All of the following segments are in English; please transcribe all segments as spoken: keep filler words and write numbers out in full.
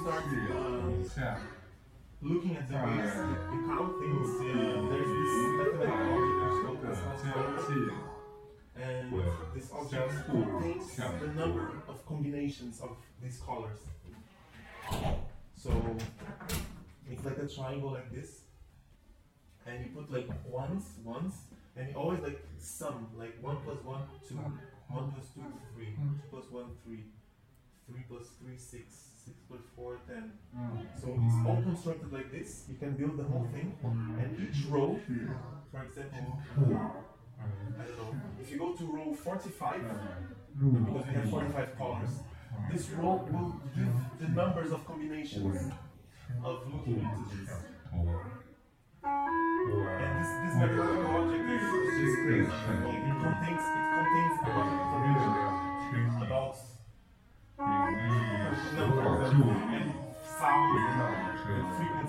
started uh, yeah. looking at the base, yeah. you count things, yeah. there's this mathematical object that's called T, and this object takes yeah. the number of combinations of these colors. So it's like a triangle like this, and you put like ones, ones, and you always like sum, like one plus one, two, one plus two, three, two plus one, three. three plus three, six, six plus four, ten. Mm. So it's all constructed like this. You can build the whole thing. And each row, for example, I don't know, if you go to row forty-five, because we have forty-five colors, this row will give the numbers of combinations of looking integers. And this, this mathematical object is crazy. It contains, it contains a lot of information about and sound and frequency and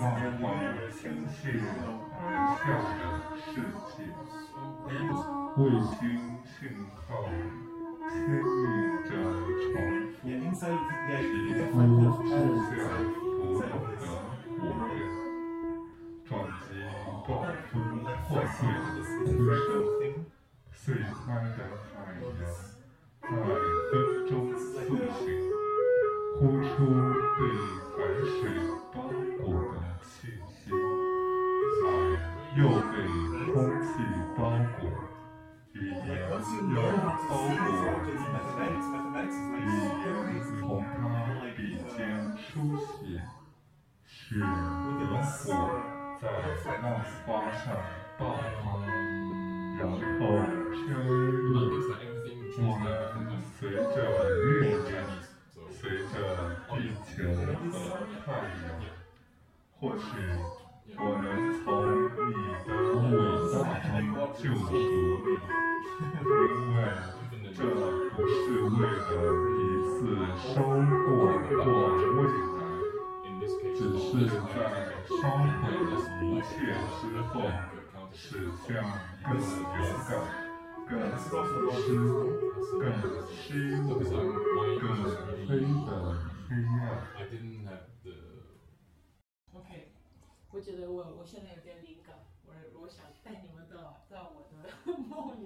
and inside the different patterns. 是消过，更失望，更黑的黑暗。OK， 我觉得我我现在有点灵感，我我想带你们到到我的梦里。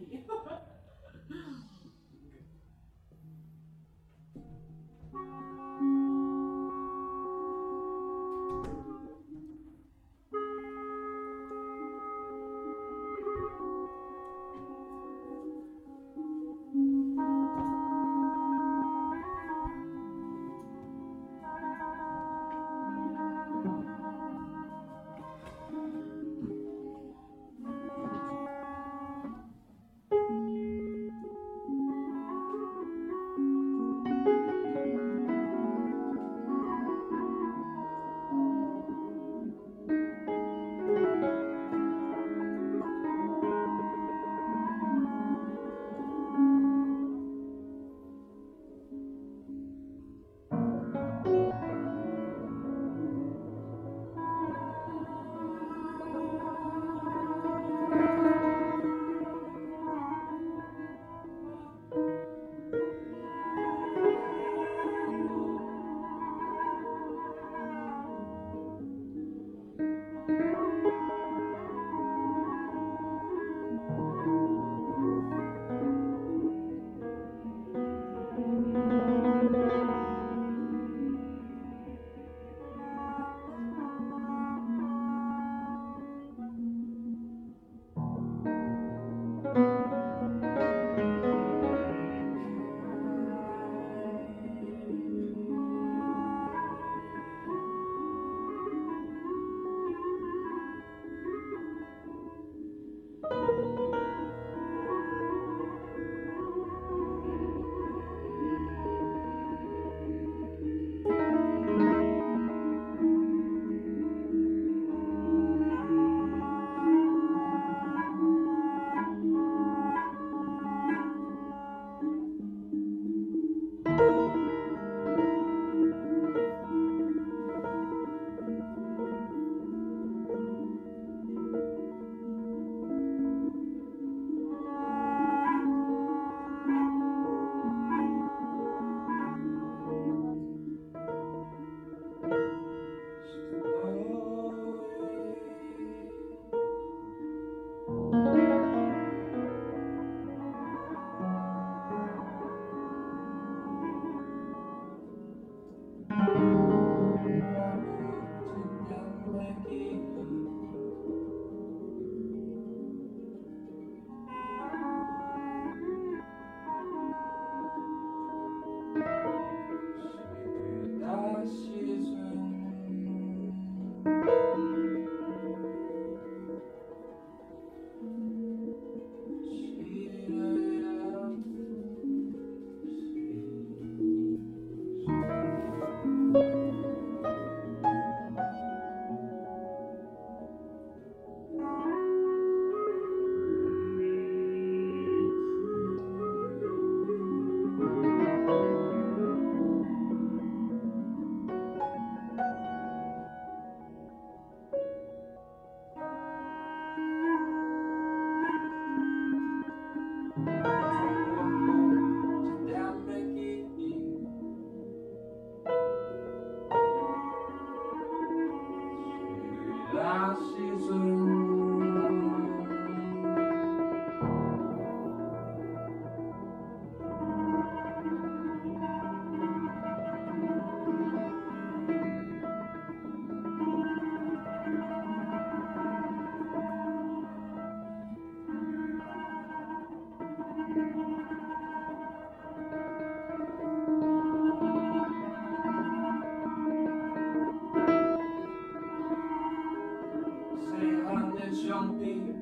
兄弟，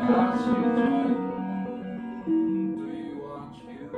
拿起嘴，对我笑。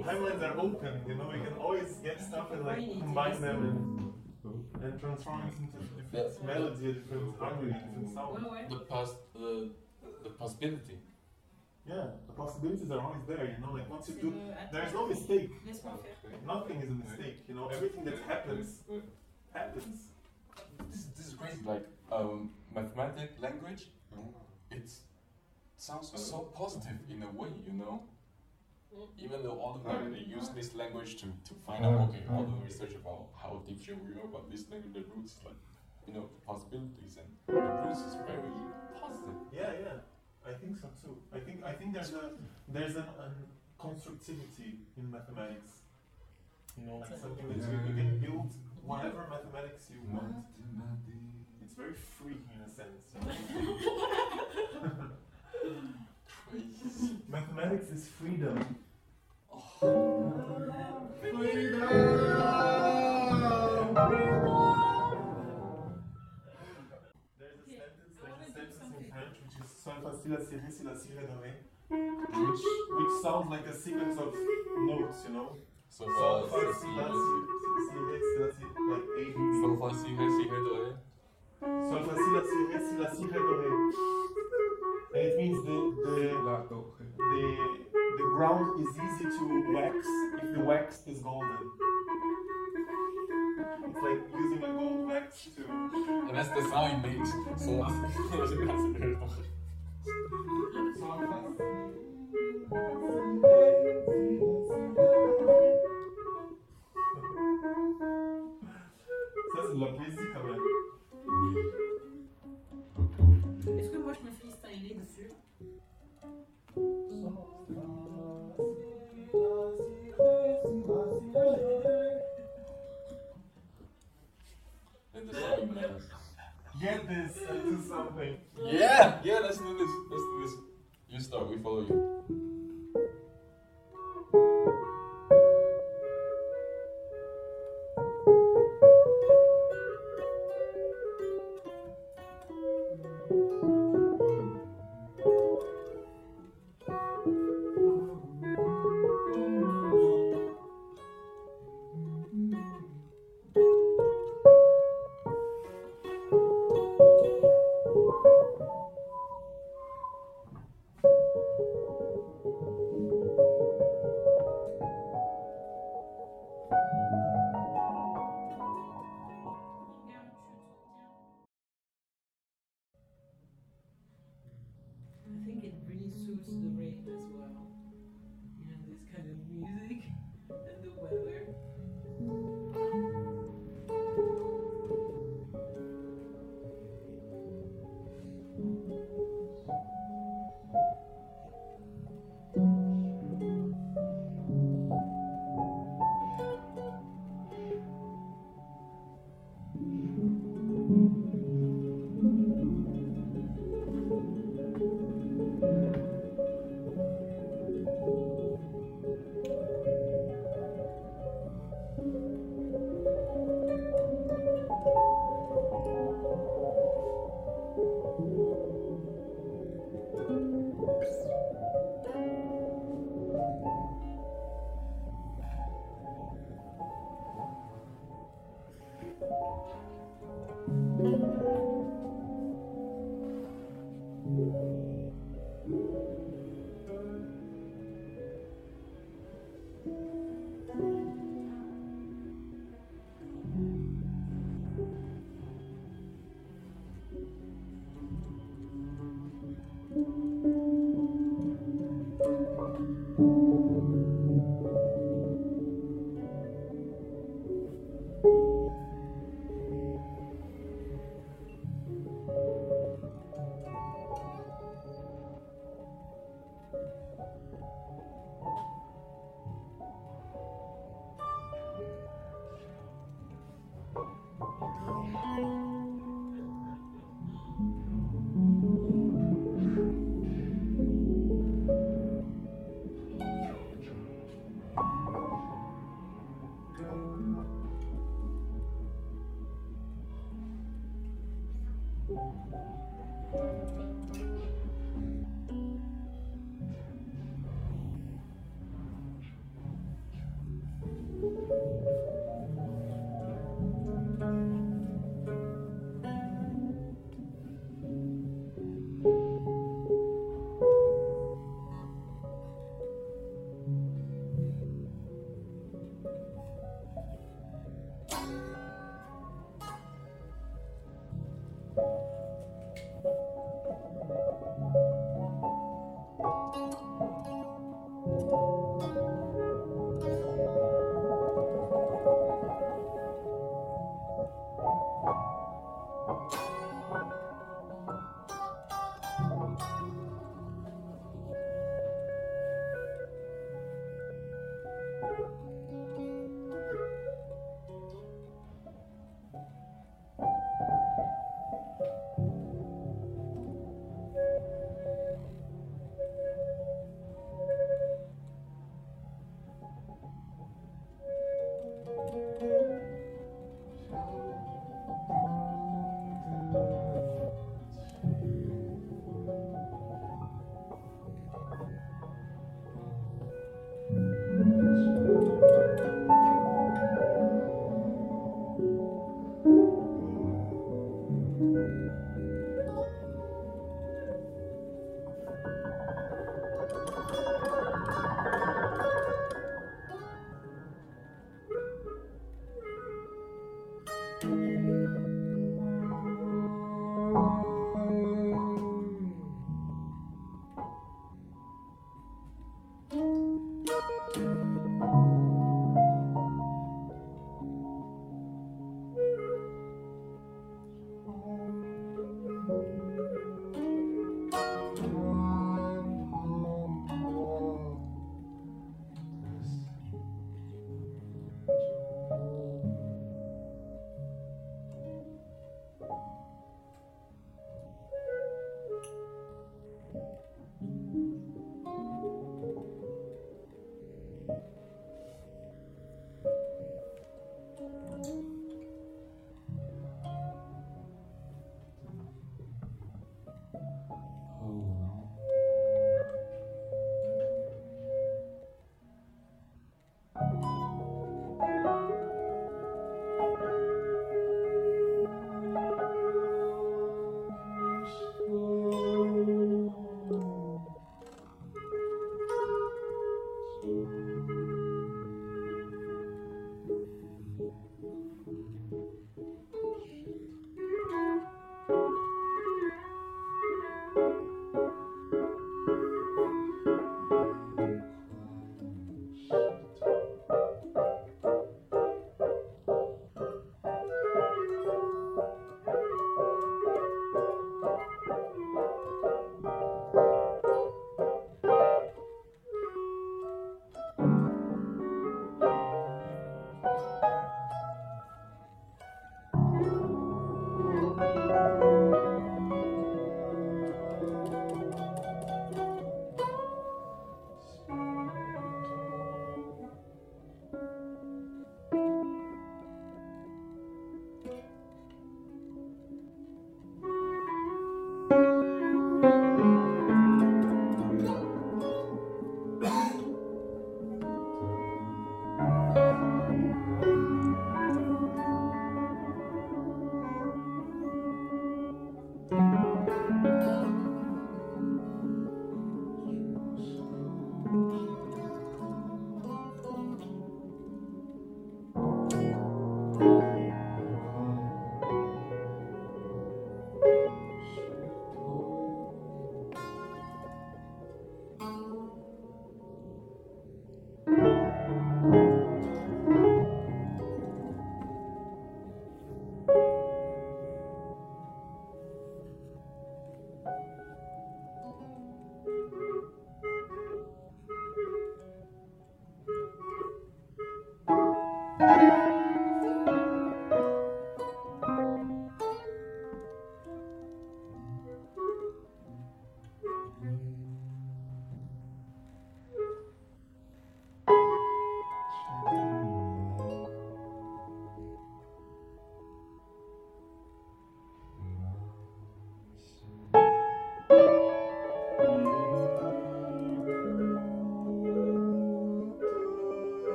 Timelines are open, you know, we can always get stuff and like combine them and, and transform it into different melody, different harmony, different sound. The past, the, the possibility. Yeah, the possibilities are always there, you know, like once you do, there's no mistake. Nothing is a mistake, you know, everything that happens, happens. This, this is crazy, like, um, mathematic, language, it's, it sounds so positive in a way, you know? Even though all the time they use this language to, to find out, okay, all the research about how deep should we know about this language, the roots, like, you know, the possibilities, and the roots is very positive. Yeah, yeah, I think so too. I think I think there's a there's an, an constructivity in mathematics. You know, like something that you, you can build whatever mathematics you want. It's very free in a sense. You know? Mathematics is freedom. Oh. Freedom! There's a sentence, like a sentence in French, which is sol facile à serrer si la cire est dorée, which sounds like a sequence of notes, you know? Sol facile à serrer si la cire like A B. Sol facile à serrer dorée. Sol facile à serrer si la cire est dorée. And it means the the, the the ground is easy to wax if the wax is golden. It's like using a gold wax to... And that's the sound it makes. So ça c'est de la poésie quand même. Oui. Est-ce que moi je me freestyler dessus? Get this into something. Yeah, yeah, let's do this. Let's do this. You start, we follow you.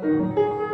Thank you.